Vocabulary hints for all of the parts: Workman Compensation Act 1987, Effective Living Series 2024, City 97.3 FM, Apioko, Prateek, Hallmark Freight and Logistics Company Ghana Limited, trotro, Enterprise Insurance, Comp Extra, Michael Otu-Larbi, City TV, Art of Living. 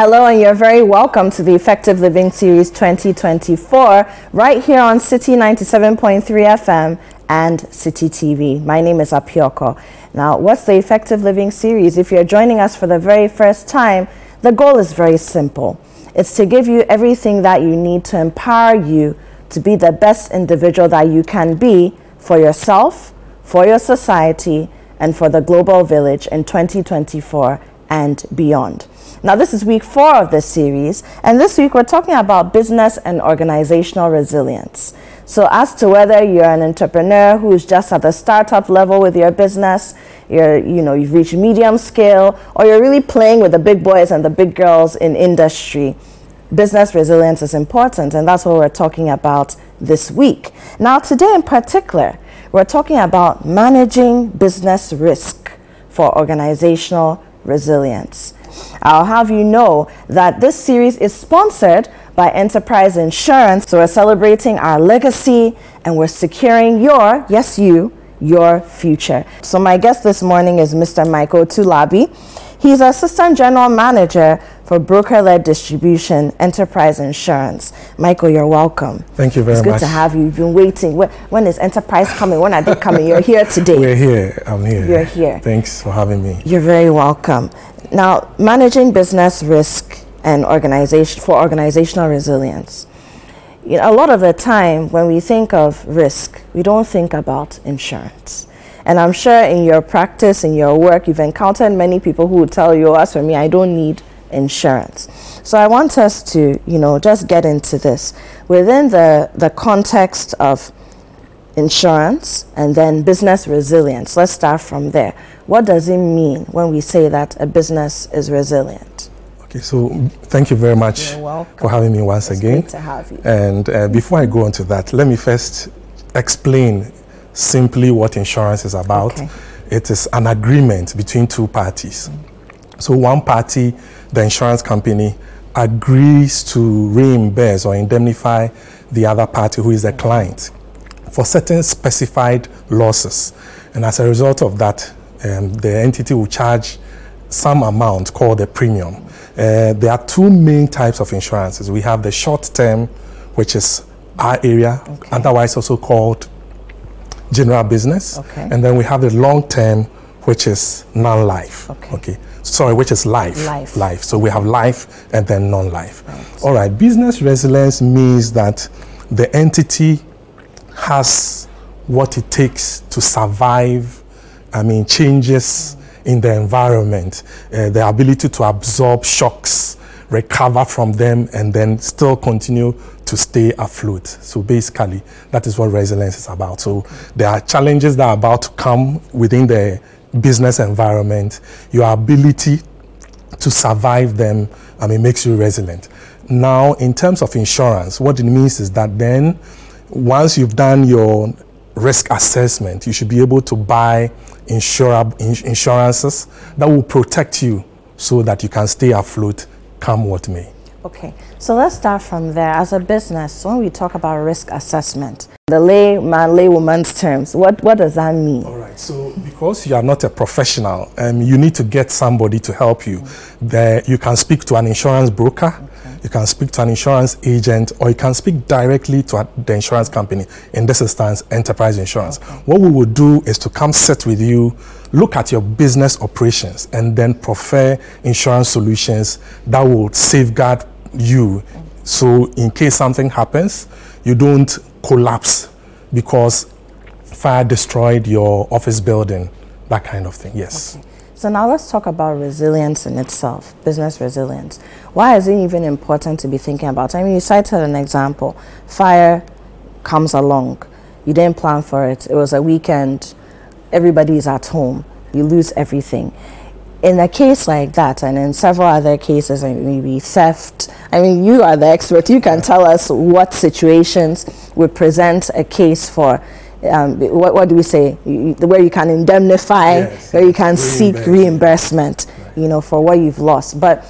Hello, and you're very welcome to the Effective Living Series 2024 right here on City 97.3 FM and City TV. My name is Apioko. Now, what's the Effective Living Series? If you're joining us for the very first time, the goal is very simple. It's to give you everything that you need to empower you to be the best individual that you can be for yourself, for your society, and for the global village in 2024 and beyond. Now, this is week 4 of this series, and this week we're talking about business and organizational resilience. So as to whether you're an entrepreneur who's just at the startup level with your business, you've reached medium scale, or you're really playing with the big boys and the big girls in industry, business resilience is important, and that's what we're talking about this week. Now, today in particular, we're talking about managing business risk for organizational resilience. I'll have you know that this series is sponsored by Enterprise Insurance. So we're celebrating our legacy and we're securing your, yes you, your future. So my guest this morning is Mr. Michael Otu-Larbi. He's Assistant General Manager for Broker-Led Distribution, Enterprise Insurance. Michael, you're welcome. Thank you very much. It's good to have you. You've been waiting. When is Enterprise coming? When are they coming? You're here today. We're here. I'm here. You're here. Thanks for having me. You're very welcome. Now, managing business risk and organizational resilience. A lot of the time when we think of risk, we don't think about insurance. And I'm sure in your practice, in your work, you've encountered many people who would tell you, as for me, I don't need insurance. So I want us to, just get into this within the context of insurance and then business resilience. Let's start from there. What does it mean when we say that a business is resilient? Okay, so thank you very much for having me once again. Great to have you. And before I go on to that, let me first explain simply what insurance is about. Okay. It is an agreement between two parties. So one party, the insurance company, agrees to reimburse or indemnify the other party, who is the client, for certain specified losses. And as a result of that, the entity will charge some amount called a premium. There are two main types of insurances. We have the short term, which is our area, okay, otherwise also called general business. Okay. And then we have the long term, which is non-life. Okay. Sorry, which is life. Life. So we have life and then non-life. Right. All right. Business resilience means that the entity has what it takes to survive, changes in the environment, the ability to absorb shocks, recover from them, and then still continue to stay afloat. So basically, that is what resilience is about. So there are challenges that are about to come within the business environment. Your ability to survive them, makes you resilient. Now, in terms of insurance, what it means is that then, once you've done your risk assessment, you should be able to buy insurances that will protect you so that you can stay afloat, come what may. Okay, so let's start from there. As a business, when we talk about risk assessment, the laywoman's terms, what does that mean? All right, so because you are not a professional, you need to get somebody to help you. Mm-hmm. You can speak to an insurance broker, okay, you can speak to an insurance agent, or you can speak directly to the insurance company, in this instance, Enterprise Insurance. Okay. What we will do is to come sit with you, look at your business operations, and then prefer insurance solutions that will safeguard you. Okay. So in case something happens, you don't collapse because fire destroyed your office building, that kind of thing. Yes. Okay. So now let's talk about resilience in itself, business resilience. Why is it even important to be thinking about it? You cited an example. Fire comes along. You didn't plan for it. It was a weekend. Everybody's at home. You lose everything. In a case like that, and in several other cases, maybe theft, you are the expert. You can tell us what situations would present a case for, what do we say, where you can indemnify, yes, where you can seek reimbursement, right, for what you've lost. But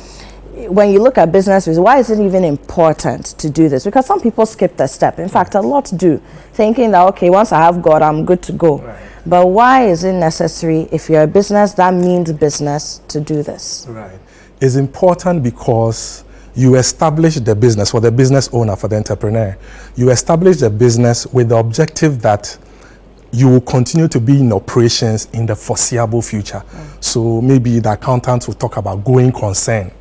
when you look at business risk, why is it even important to do this? Because some people skip the step. In fact, a lot do, thinking that, okay, once I have God, I'm good to go. Right. But why is it necessary if you're a business that means business to do this? Right. is important because you establish the business, for the business owner, for the entrepreneur, you establish the business with the objective that you will continue to be in operations in the foreseeable future. Mm. So maybe the accountants will talk about going concern.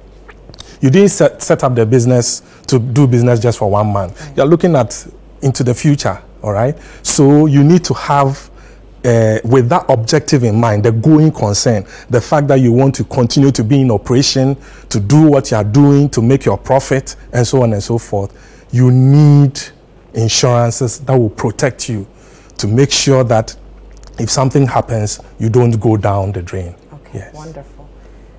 You didn't set up the business to do business just for 1 month. Mm. You're looking at into the future, all right? So you need to have, with that objective in mind, the going concern, the fact that you want to continue to be in operation, to do what you are doing, to make your profit, and so on and so forth. You need insurances that will protect you, to make sure that if something happens, you don't go down the drain. Okay, yes. Wonderful.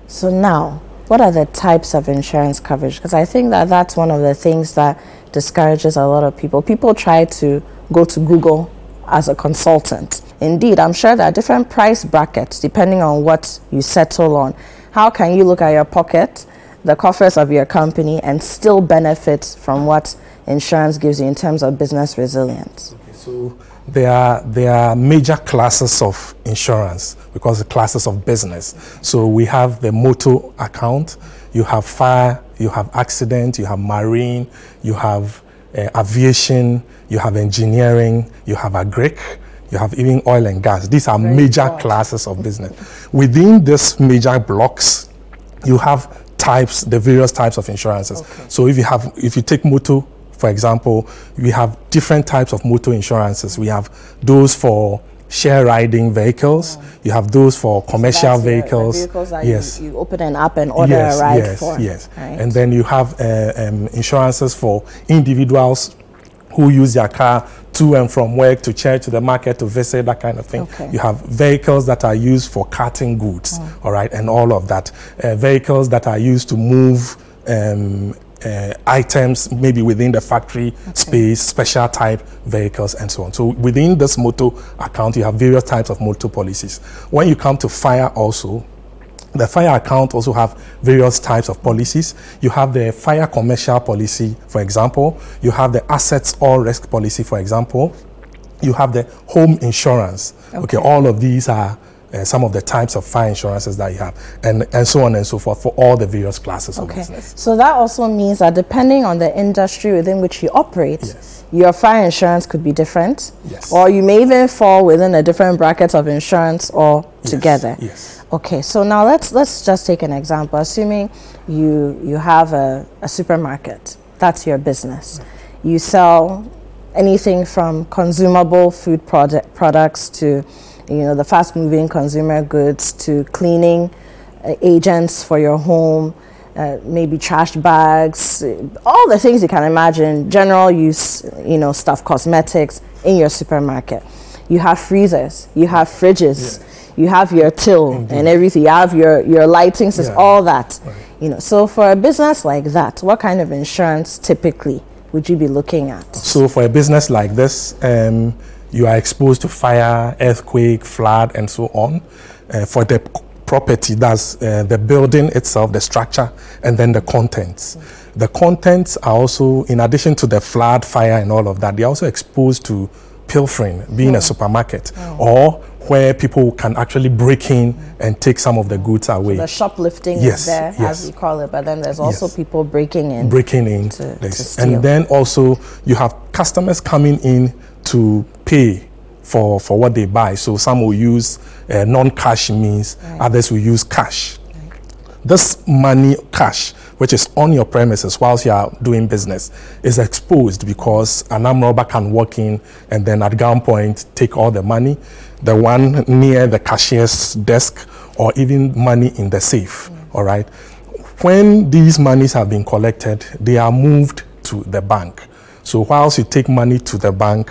So now, what are the types of insurance coverage? Because I think that that's one of the things that discourages a lot of people. People try to go to Google as a consultant. Indeed, I'm sure there are different price brackets depending on what you settle on. How can you look at your pocket, the coffers of your company, and still benefit from what insurance gives you in terms of business resilience? Okay, so there are major classes of insurance because the classes of business. So we have the motor account, you have fire, you have accident, you have marine, you have aviation, you have engineering, you have agric, you have even oil and gas. These are major classes of business. Within these major blocks, you have types, the various types of insurances. Okay. So if you take motor, for example, we have different types of motor insurances. We have those for share riding vehicles. Oh. You have those for commercial vehicles. The vehicles that yes. you open an app and order yes, a ride yes, for. Yes, right? And then you have insurances for individuals who use their car to and from work, to church, to the market, to visit, that kind of thing. Okay. You have vehicles that are used for carting goods, oh. all right, and all of that. Vehicles that are used to move items maybe within the factory okay. space, special type vehicles and so on. So within this motor account, you have various types of motor policies. When you come to fire also, the fire account also have various types of policies. You have the fire commercial policy, for example. You have the assets all risk policy, for example. You have the home insurance. Okay, all of these are some of the types of fire insurances that you have, and so on and so forth for all the various classes okay. of business. So that also means that depending on the industry within which you operate, yes. your fire insurance could be different, yes. or you may even fall within a different bracket of insurance altogether. Yes. Yes. Okay, so now let's just take an example. Assuming you have a supermarket, that's your business. You sell anything from consumable food products to the fast-moving consumer goods, to cleaning agents for your home, maybe trash bags, all the things you can imagine, general use, stuff, cosmetics in your supermarket. You have freezers, you have fridges, yes. you have your till Indeed. And everything, you have your lighting system, yeah. all that. Right. So for a business like that, what kind of insurance typically would you be looking at? So for a business like this, you are exposed to fire, earthquake, flood, and so on. For the property, that's the building itself, the structure, and then the contents. Mm-hmm. The contents are also, in addition to the flood, fire, and all of that, they're also exposed to pilfering, being a supermarket, or where people can actually break in and take some of the goods away. So the shoplifting yes, is there, yes. as we call it, but then there's also yes. people breaking in to steal. And then also you have customers coming in to pay for what they buy. So some will use non-cash means, right. others will use cash. Right. This money, cash, which is on your premises whilst you are doing business, is exposed because an armed robber can walk in and then at gunpoint take all the money, the one near the cashier's desk, or even money in the safe, all right? When these monies have been collected, they are moved to the bank. So whilst you take money to the bank,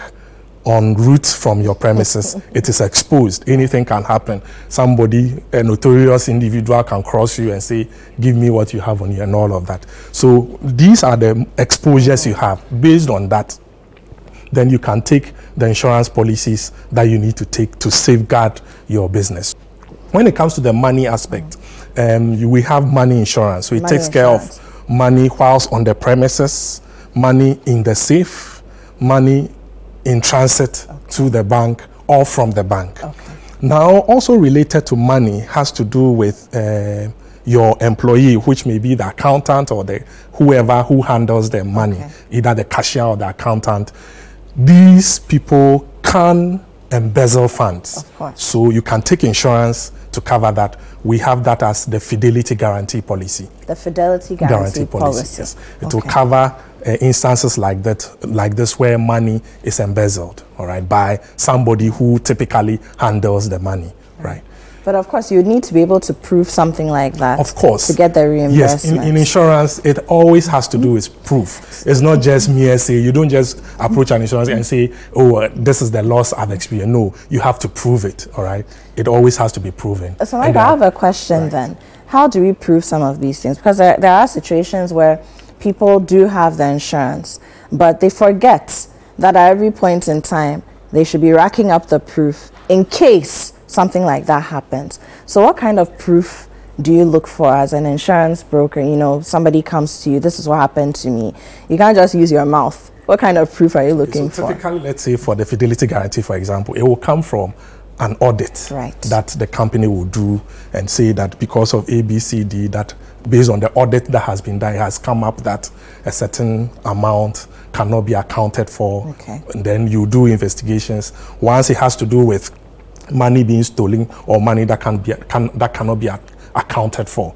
en route from your premises, it is exposed. Anything can happen. Somebody, a notorious individual, can cross you and say, give me what you have on you, and all of that. So these are the exposures you have. Based on that, then you can take the insurance policies that you need to take to safeguard your business. When it comes to the money aspect, we have money insurance. So it takes care of money whilst on the premises, money in the safe, money in transit to the bank or from the bank. Okay. Now, also related to money has to do with your employee, which may be the accountant or the whoever who handles the money, either the cashier or the accountant, these people can embezzle funds. Of course. So you can take insurance to cover that. We have that as the fidelity guarantee policy. The fidelity guarantee policy. Yes. It will cover instances like that, like this, where money is embezzled, all right, by somebody who typically handles the money, right? But of course, you need to be able to prove something like that. Of course. To get the reimbursement. Yes, in insurance, it always has to do with proof. It's not just mere say. You don't just approach an insurance and say, oh, this is the loss I've experienced. No, you have to prove it, all right? It always has to be proven. So Michael, I have a question then. How do we prove some of these things? Because there are situations where people do have the insurance, but they forget that at every point in time, they should be racking up the proof in case something like that happens. So what kind of proof do you look for as an insurance broker? You know, somebody comes to you, this is what happened to me. You can't just use your mouth. What kind of proof are you looking for? Typically, let's say for the fidelity guarantee, for example, it will come from an audit that the company will do and say that because of A, B, C, D, that based on the audit that has been done, it has come up that a certain amount cannot be accounted for. And then you do investigations. Once it has to do with money being stolen or money that cannot be accounted for,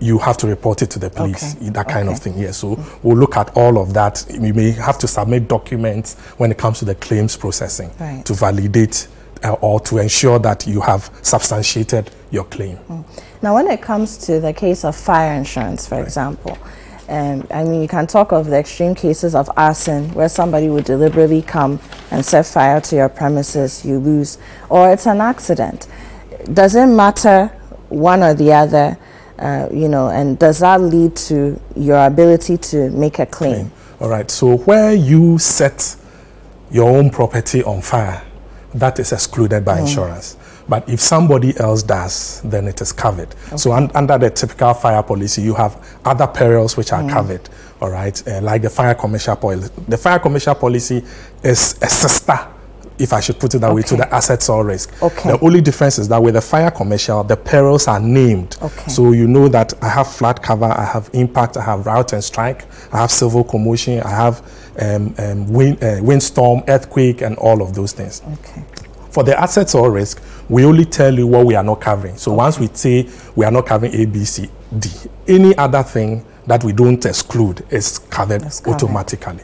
you have to report it to the police, that kind of thing. Yes, so we'll look at all of that. We may have to submit documents when it comes to the claims processing to validate or to ensure that you have substantiated your claim. Now, when it comes to the case of fire insurance, for example, I mean, you can talk of the extreme cases of arson, where somebody would deliberately come and set fire to your premises, you lose, or it's an accident. Does it matter one or the other, you know, and does that lead to your ability to make a claim? All right, so where you set your own property on fire, that is excluded by insurance. But if somebody else does, then it is covered. So under the typical fire policy, you have other perils which are covered, all right, like the fire commercial policy. The fire commercial policy is a sister, if I should put it that way, to the assets or risk. The only difference is that with the fire commercial, the perils are named. So you know that I have flood cover, I have impact, I have rout and strike, I have civil commotion, I have windstorm, earthquake, and all of those things. For the assets or risk, we only tell you what we are not covering. So once we say we are not covering A, B, C, D, any other thing that we don't exclude is covered automatically.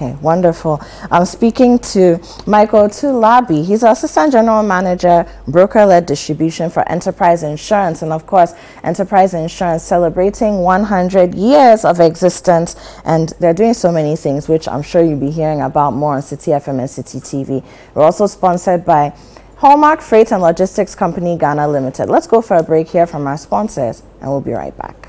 Okay, wonderful. I'm speaking to Michael Otu-Larbi. He's Assistant General Manager, Broker-Led Distribution for Enterprise Insurance. And of course, Enterprise Insurance celebrating 100 years of existence. And they're doing so many things, which I'm sure you'll be hearing about more on City FM and City TV. We're also sponsored by Hallmark Freight and Logistics Company Ghana Limited. Let's go for a break here from our sponsors, and we'll be right back.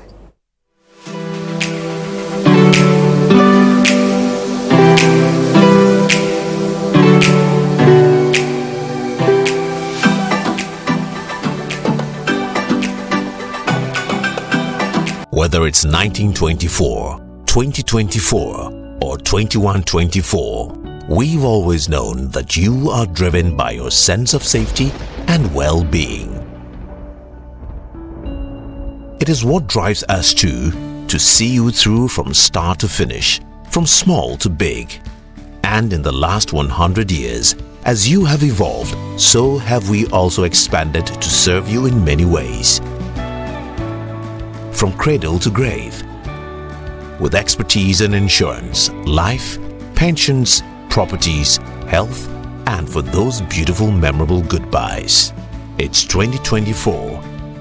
Whether it's 1924, 2024, or 2124, we've always known that you are driven by your sense of safety and well-being. It is what drives us to see you through from start to finish, from small to big. And in the last 100 years, as you have evolved, so have we also expanded to serve you in many ways. From cradle to grave, with expertise in insurance, life, pensions, properties, health, and for those beautiful, memorable goodbyes. It's 2024,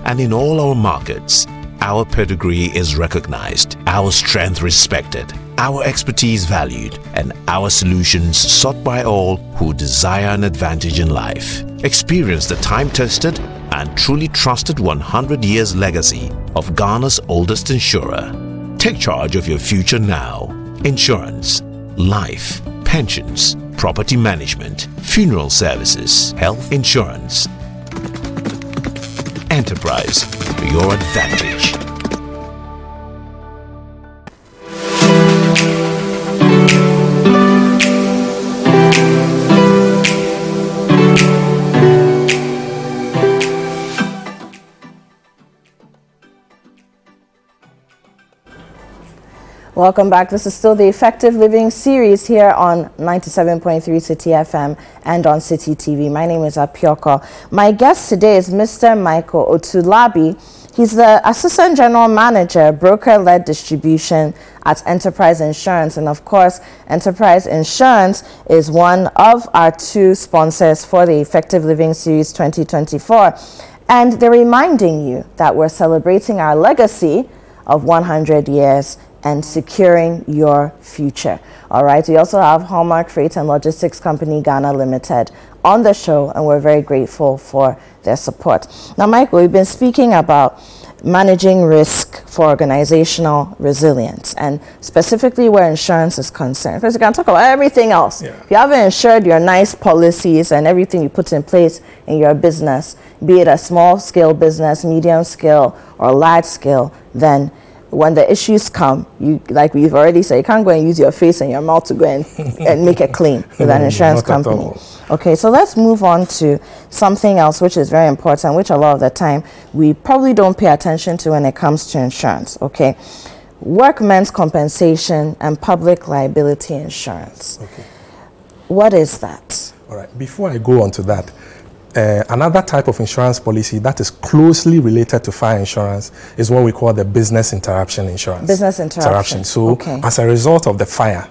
and in all our markets, our pedigree is recognized, our strength respected, our expertise valued, and our solutions sought by all who desire an advantage in life. Experience the time-tested and truly trusted 100 years legacy of Ghana's oldest insurer. Take charge of your future now. Insurance, life, pensions, property management, funeral services, health insurance. Enterprise, your advantage. Welcome back. This is still the Effective Living Series here on 97.3 City FM and on City TV. My name is Apioko. My guest today is Mr. Michael Otu-Larbi. He's the Assistant General Manager, Broker-Led Distribution at Enterprise Insurance. And of course, Enterprise Insurance is one of our two sponsors for the Effective Living Series 2024. And they're reminding you that we're celebrating our legacy of 100 years and securing your future. All right, we also have Hallmark Freight and Logistics Company Ghana Limited on the show, and we're very grateful for their support. Now, Michael, we've been speaking about managing risk for organizational resilience, and specifically where insurance is concerned, because you can talk about everything else. Yeah. If you haven't insured your nice policies and everything you put in place in your business, be it a small-scale business, medium-scale, or large-scale, then when the issues come, you, like we've already said, you can't go and use your face and your mouth to go and make a claim with an insurance company. Okay, so let's move on to something else which is very important, which a lot of the time we probably don't pay attention to when it comes to insurance. Okay, workmen's compensation and public liability insurance. Okay. What is that? All right, before I go on to that, another type of insurance policy that is closely related to fire insurance is what we call the business interruption insurance. Business interruption. So, okay, as a result of the fire,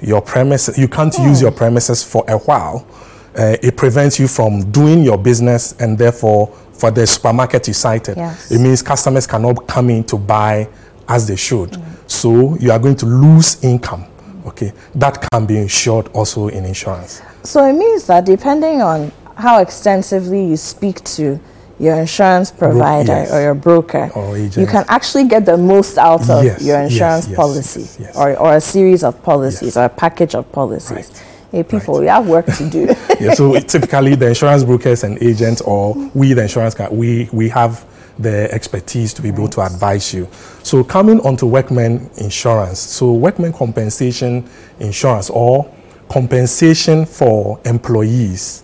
your premises, you can't use your premises for a while. It prevents you from doing your business, and therefore, for the supermarket you cited, yes, it means customers cannot come in to buy as they should. So, you are going to lose income. Okay, that can be insured also in insurance. So, it means that depending on how extensively you speak to your insurance provider, yes, or your broker, or agent, you can actually get the most out of, yes, your insurance, yes, yes, policy, yes, yes, or a series of policies, yes, or a package of policies. Right. Hey, people, right, we have work to do. Yeah, so typically the insurance brokers and agents, or we, the insurance company, we have the expertise to be able, right, to advise you. So coming on to workmen insurance, so workmen compensation insurance or compensation for employees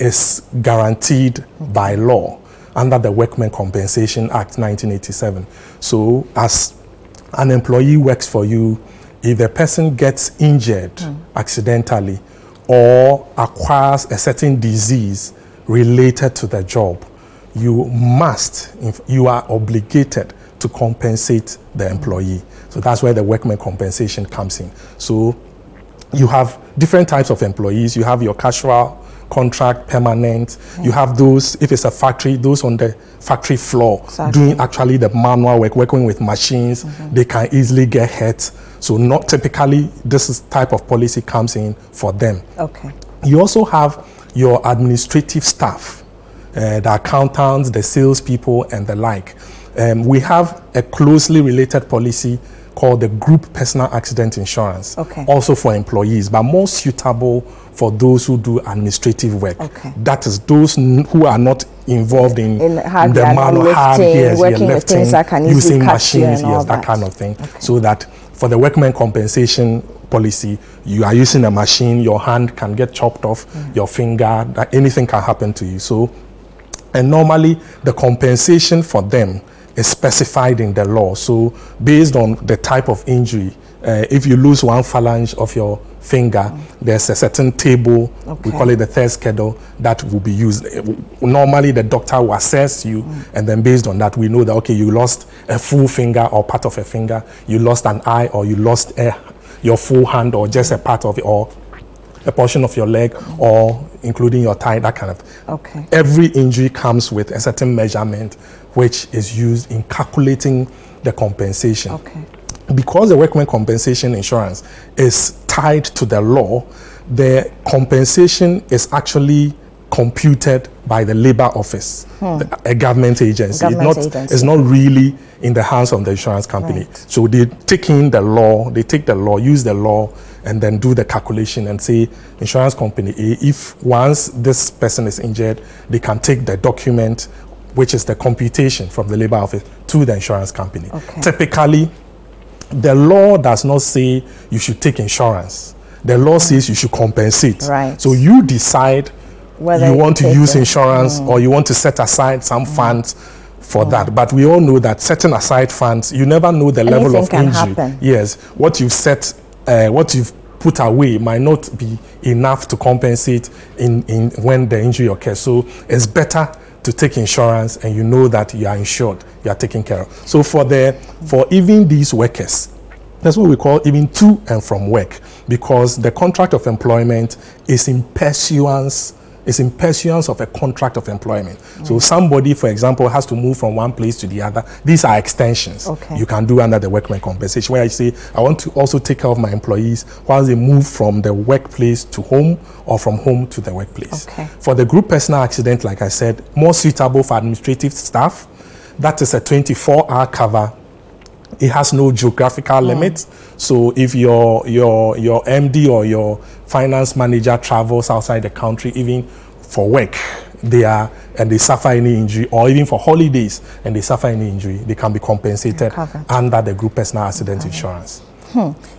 is guaranteed by law under the Workman Compensation Act 1987. So as an employee works for you, if the person gets injured accidentally or acquires a certain disease related to the job, you are obligated to compensate the employee. So that's where the workman compensation comes in. So you have different types of employees. You have your casual, contract, permanent. You have those, if it's a factory, those on the factory floor, exactly, doing actually the manual work, working with machines, they can easily get hurt. So not typically, this type of policy comes in for them. Okay. You also have your administrative staff, the accountants, the salespeople, and the like. We have a closely related policy called the Group Personal Accident Insurance, also for employees, but more suitable for those who do administrative work. Okay. That is those who are not involved in the manual hard, yes, working with things that can using machines, yes, that kind of thing. Okay. So that for the workman compensation policy, you are using a machine, your hand can get chopped off, your finger, that anything can happen to you. So, and normally the compensation for them is specified in the law. So based on the type of injury, if you lose one phalange of your finger, there's a certain table, we call it the third schedule, that will be used. Normally the doctor will assess you, and then based on that we know that, okay, you lost a full finger or part of a finger, you lost an eye, or you lost your full hand, or just a part of it, or a portion of your leg, or including your thigh, that kind of. Okay. Every injury comes with a certain measurement which is used in calculating the compensation. Okay. Because the workman compensation insurance is tied to the law, the compensation is actually computed by the labor office, a government agency. It's not really in the hands of the insurance company. Right. So they take in the law, use the law, and then do the calculation and say, insurance company A, if once this person is injured, they can take the document, which is the computation from the labor office, to the insurance company. Okay. Typically, the law does not say you should take insurance. The law says you should compensate. Right. So you decide whether you want to use insurance or you want to set aside some funds for that. But we all know that setting aside funds, you never know the level of injury. Happen. Yes, what you've set, what you've put away might not be enough to compensate in when the injury occurs. So it's better to take insurance, and you know that you are insured, you are taken care of. So for even these workers, that's what we call even to and from work, because the contract of employment is in pursuance. It's in pursuance of a contract of employment. Mm-hmm. So somebody, for example, has to move from one place to the other. These are extensions you can do under the workman compensation, where I say, I want to also take care of my employees while they move from the workplace to home or from home to the workplace. Okay. For the group personal accident, like I said, more suitable for administrative staff. That is a 24-hour cover. It has no geographical limits. So if your MD or your finance manager travels outside the country, even for work, and they suffer any injury, or even for holidays and they suffer any injury, they can be compensated under the group personal accident insurance.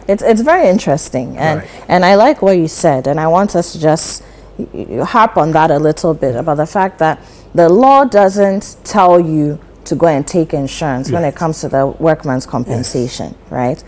It's very interesting, and I like what you said, and I want us to just harp on that a little bit about the fact that the law doesn't tell you to go and take insurance when it comes to the workman's compensation, right?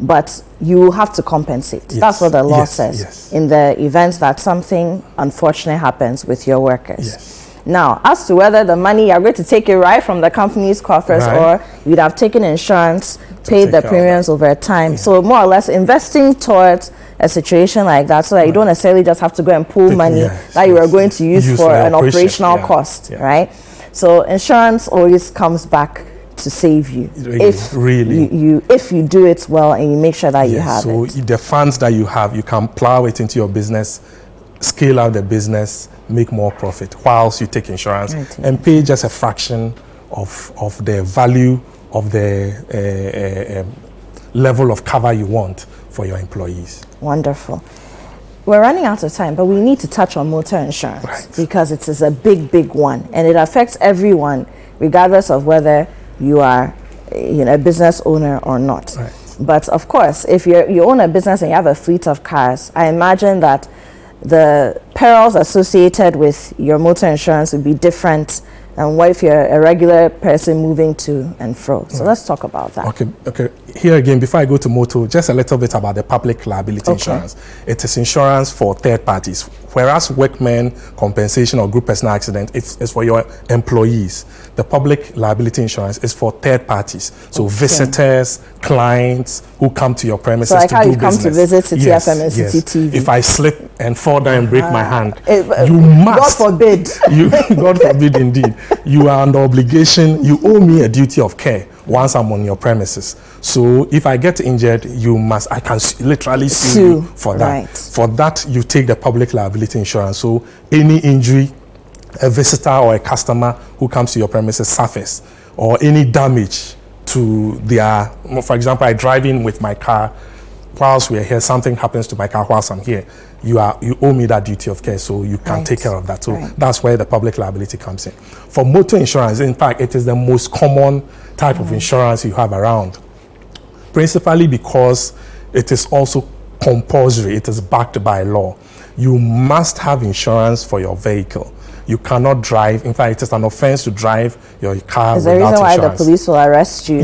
But you have to compensate. Yes. That's what the law says in the event that something unfortunate happens with your workers. Yes. Now, as to whether the money, you're going to take it right from the company's coffers or you'd have taken insurance, paid the premiums over time. Yeah. So more or less investing towards a situation like that, so that you don't necessarily just have to go and pull money that you are going to use for an operational cost, right? So insurance always comes back to save you, if you do it well and you make sure that you have it. So the funds that you have, you can plow it into your business, scale out the business, make more profit, whilst you take insurance and pay just a fraction of the value of the level of cover you want for your employees. Wonderful. We're running out of time, but we need to touch on motor insurance because it is a big, big one, and it affects everyone, regardless of whether you are, a business owner or not. Right. But of course, if you own a business and you have a fleet of cars, I imagine that the perils associated with your motor insurance would be different than what if you're a regular person moving to and fro. So let's talk about that. Okay. Here again, before I go to motor, just a little bit about the public liability insurance. It is insurance for third parties, whereas workmen compensation or group personal accident is for your employees. The public liability insurance is for third parties, so visitors, clients who come to your premises to do business. So like how you come to visit City FM and City TV. If I slip and fall down and break my hand, you must. God forbid. God forbid indeed. You are under obligation. You owe me a duty of care once I'm on your premises. So if I get injured, I can literally sue you for that. Right. For that, you take the public liability insurance. So any injury a visitor or a customer who comes to your premises suffers, or any damage to their, for example, I drive in with my car, whilst we're here, something happens to my car whilst I'm here, you owe me that duty of care, so you can take care of that. So that's where the public liability comes in. For motor insurance, in fact, it is the most common type of insurance you have around, principally because it is also compulsory. It is backed by law. You must have insurance for your vehicle. You cannot drive. In fact, it is an offense to drive your car without insurance. Is the reason why the police will arrest you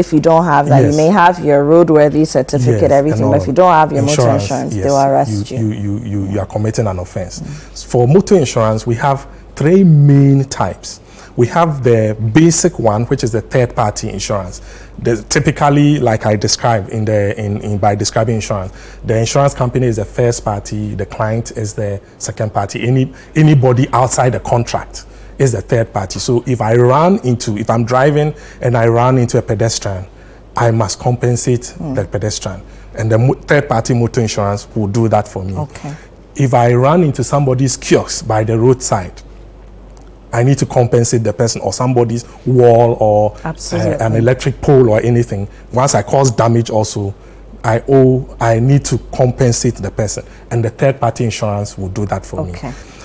if you don't have that? You may have your roadworthy certificate, everything, but if you don't have your motor insurance, they will arrest you. You are committing an offense. For motor insurance, we have three main types. We have the basic one, which is the third-party insurance. Typically, like I described by describing insurance, the insurance company is the first party, the client is the second party. Anybody outside the contract is the third party. So if I'm driving and I run into a pedestrian, I must compensate the pedestrian, and the third-party motor insurance will do that for me. Okay. If I run into somebody's kiosk by the roadside, I need to compensate the person, or somebody's wall, or an electric pole or anything. Once I cause damage also, I need to compensate the person, and the third party insurance will do that for me.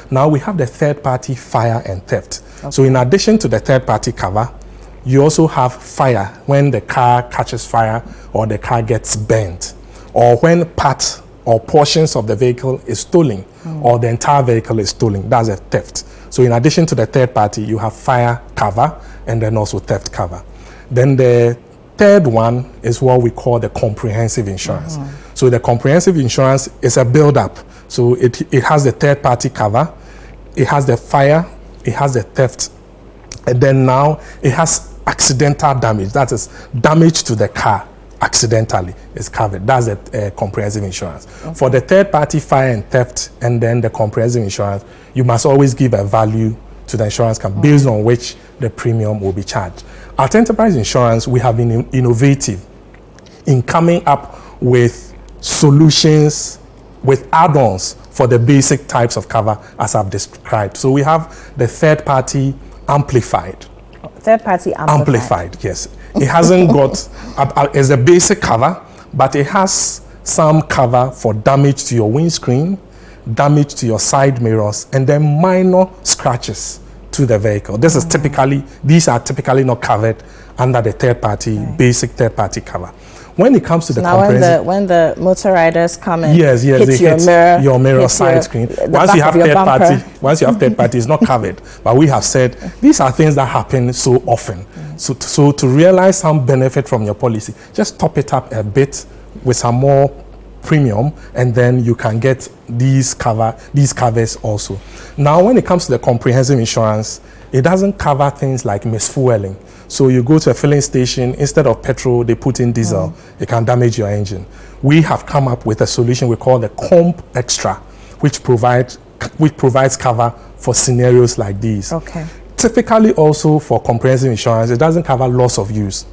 Now we have the third party fire and theft. So in addition to the third party cover, you also have fire, when the car catches fire or the car gets burnt, or when parts or portions of the vehicle is stolen or the entire vehicle is stolen. That's a theft. So in addition to the third party, you have fire cover and then also theft cover. Then the third one is what we call the comprehensive insurance. Mm-hmm. So the comprehensive insurance is a build-up. So it has the third party cover, it has the fire, it has the theft, and then now it has accidental damage. That is damage to the car accidentally is covered. That's the comprehensive insurance. Okay. For the third party fire and theft and then the comprehensive insurance, you must always give a value to the insurance company based on which the premium will be charged. At Enterprise Insurance, we have been innovative in coming up with solutions with add-ons for the basic types of cover as I've described. So we have the third party amplified. Third party amplified, yes. It hasn't got, it's a basic cover, but it has some cover for damage to your windscreen, damage to your side mirrors, and then minor scratches to the vehicle. This is typically, these are typically not covered under the third party, basic third party cover. When it comes to the comprehensive, when the motor riders come and hit your mirror side screen, once you have third party, it's not covered. But we have said these are things that happen so often. So to realize some benefit from your policy, just top it up a bit with some more premium, and then you can get these covers also. Now, when it comes to the comprehensive insurance, it doesn't cover things like misfueling. So you go to a filling station, instead of petrol, they put in diesel. It can damage your engine. We have come up with a solution we call the Comp Extra, which provides cover for scenarios like these. Okay. Typically also for comprehensive insurance, it doesn't cover loss of use.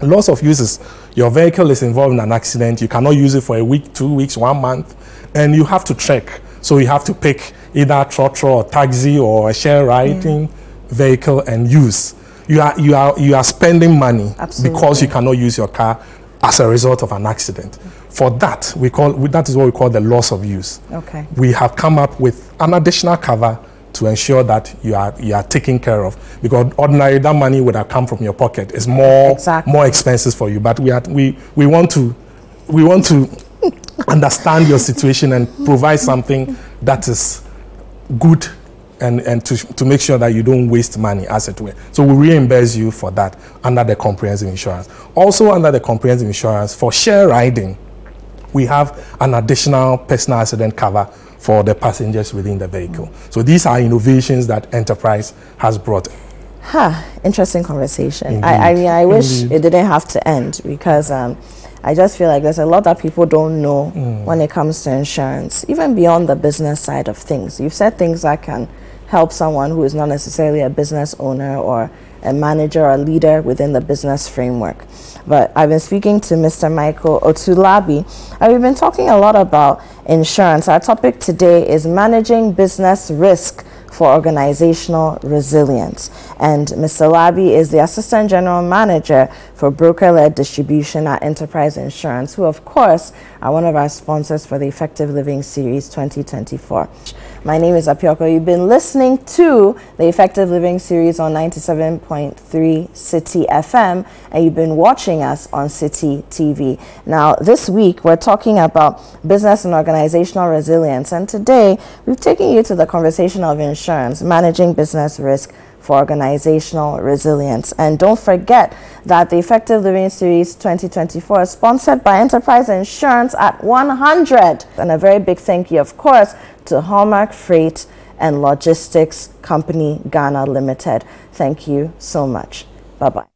Loss of use is your vehicle is involved in an accident. You cannot use it for a week, 2 weeks, 1 month, and you have to trek. So you have to pick either a trotro or taxi or a share riding vehicle and use. You are spending money. Absolutely. Because you cannot use your car as a result of an accident. For that, that is what we call the loss of use. Okay. We have come up with an additional cover to ensure that you are taken care of, because ordinarily that money would have come from your pocket. It's more expenses for you. But we want to understand your situation and provide something that is good and to make sure that you don't waste money, as it were. So we reimburse you for that under the comprehensive insurance. Also under the comprehensive insurance for share riding, we have an additional personal accident cover for the passengers within the vehicle. So these are innovations that Enterprise has brought. Interesting conversation. I mean, I wish it didn't have to end, because I just feel like there's a lot that people don't know when it comes to insurance, even beyond the business side of things. You've said things that can help someone who is not necessarily a business owner or a manager or a leader within the business framework. But I've been speaking to Mr. Michael Otu-Larbi, and we've been talking a lot about insurance. Our topic today is managing business risk for organizational resilience. And Mr. Larbi is the Assistant General Manager for Broker-Led Distribution at Enterprise Insurance, who of course are one of our sponsors for the Effective Living Series 2024. My name is Apioko. You've been listening to the Effective Living Series on 97.3 City FM, and you've been watching us on City TV. Now, this week, we're talking about business and organizational resilience, and today, we've taken you to the conversation of insurance, managing business risk for organizational resilience. And don't forget that the Effective Living Series 2024 is sponsored by Enterprise Insurance at 100. And a very big thank you, of course, to Hallmark Freight and Logistics Company Ghana Limited. Thank you so much. Bye-bye.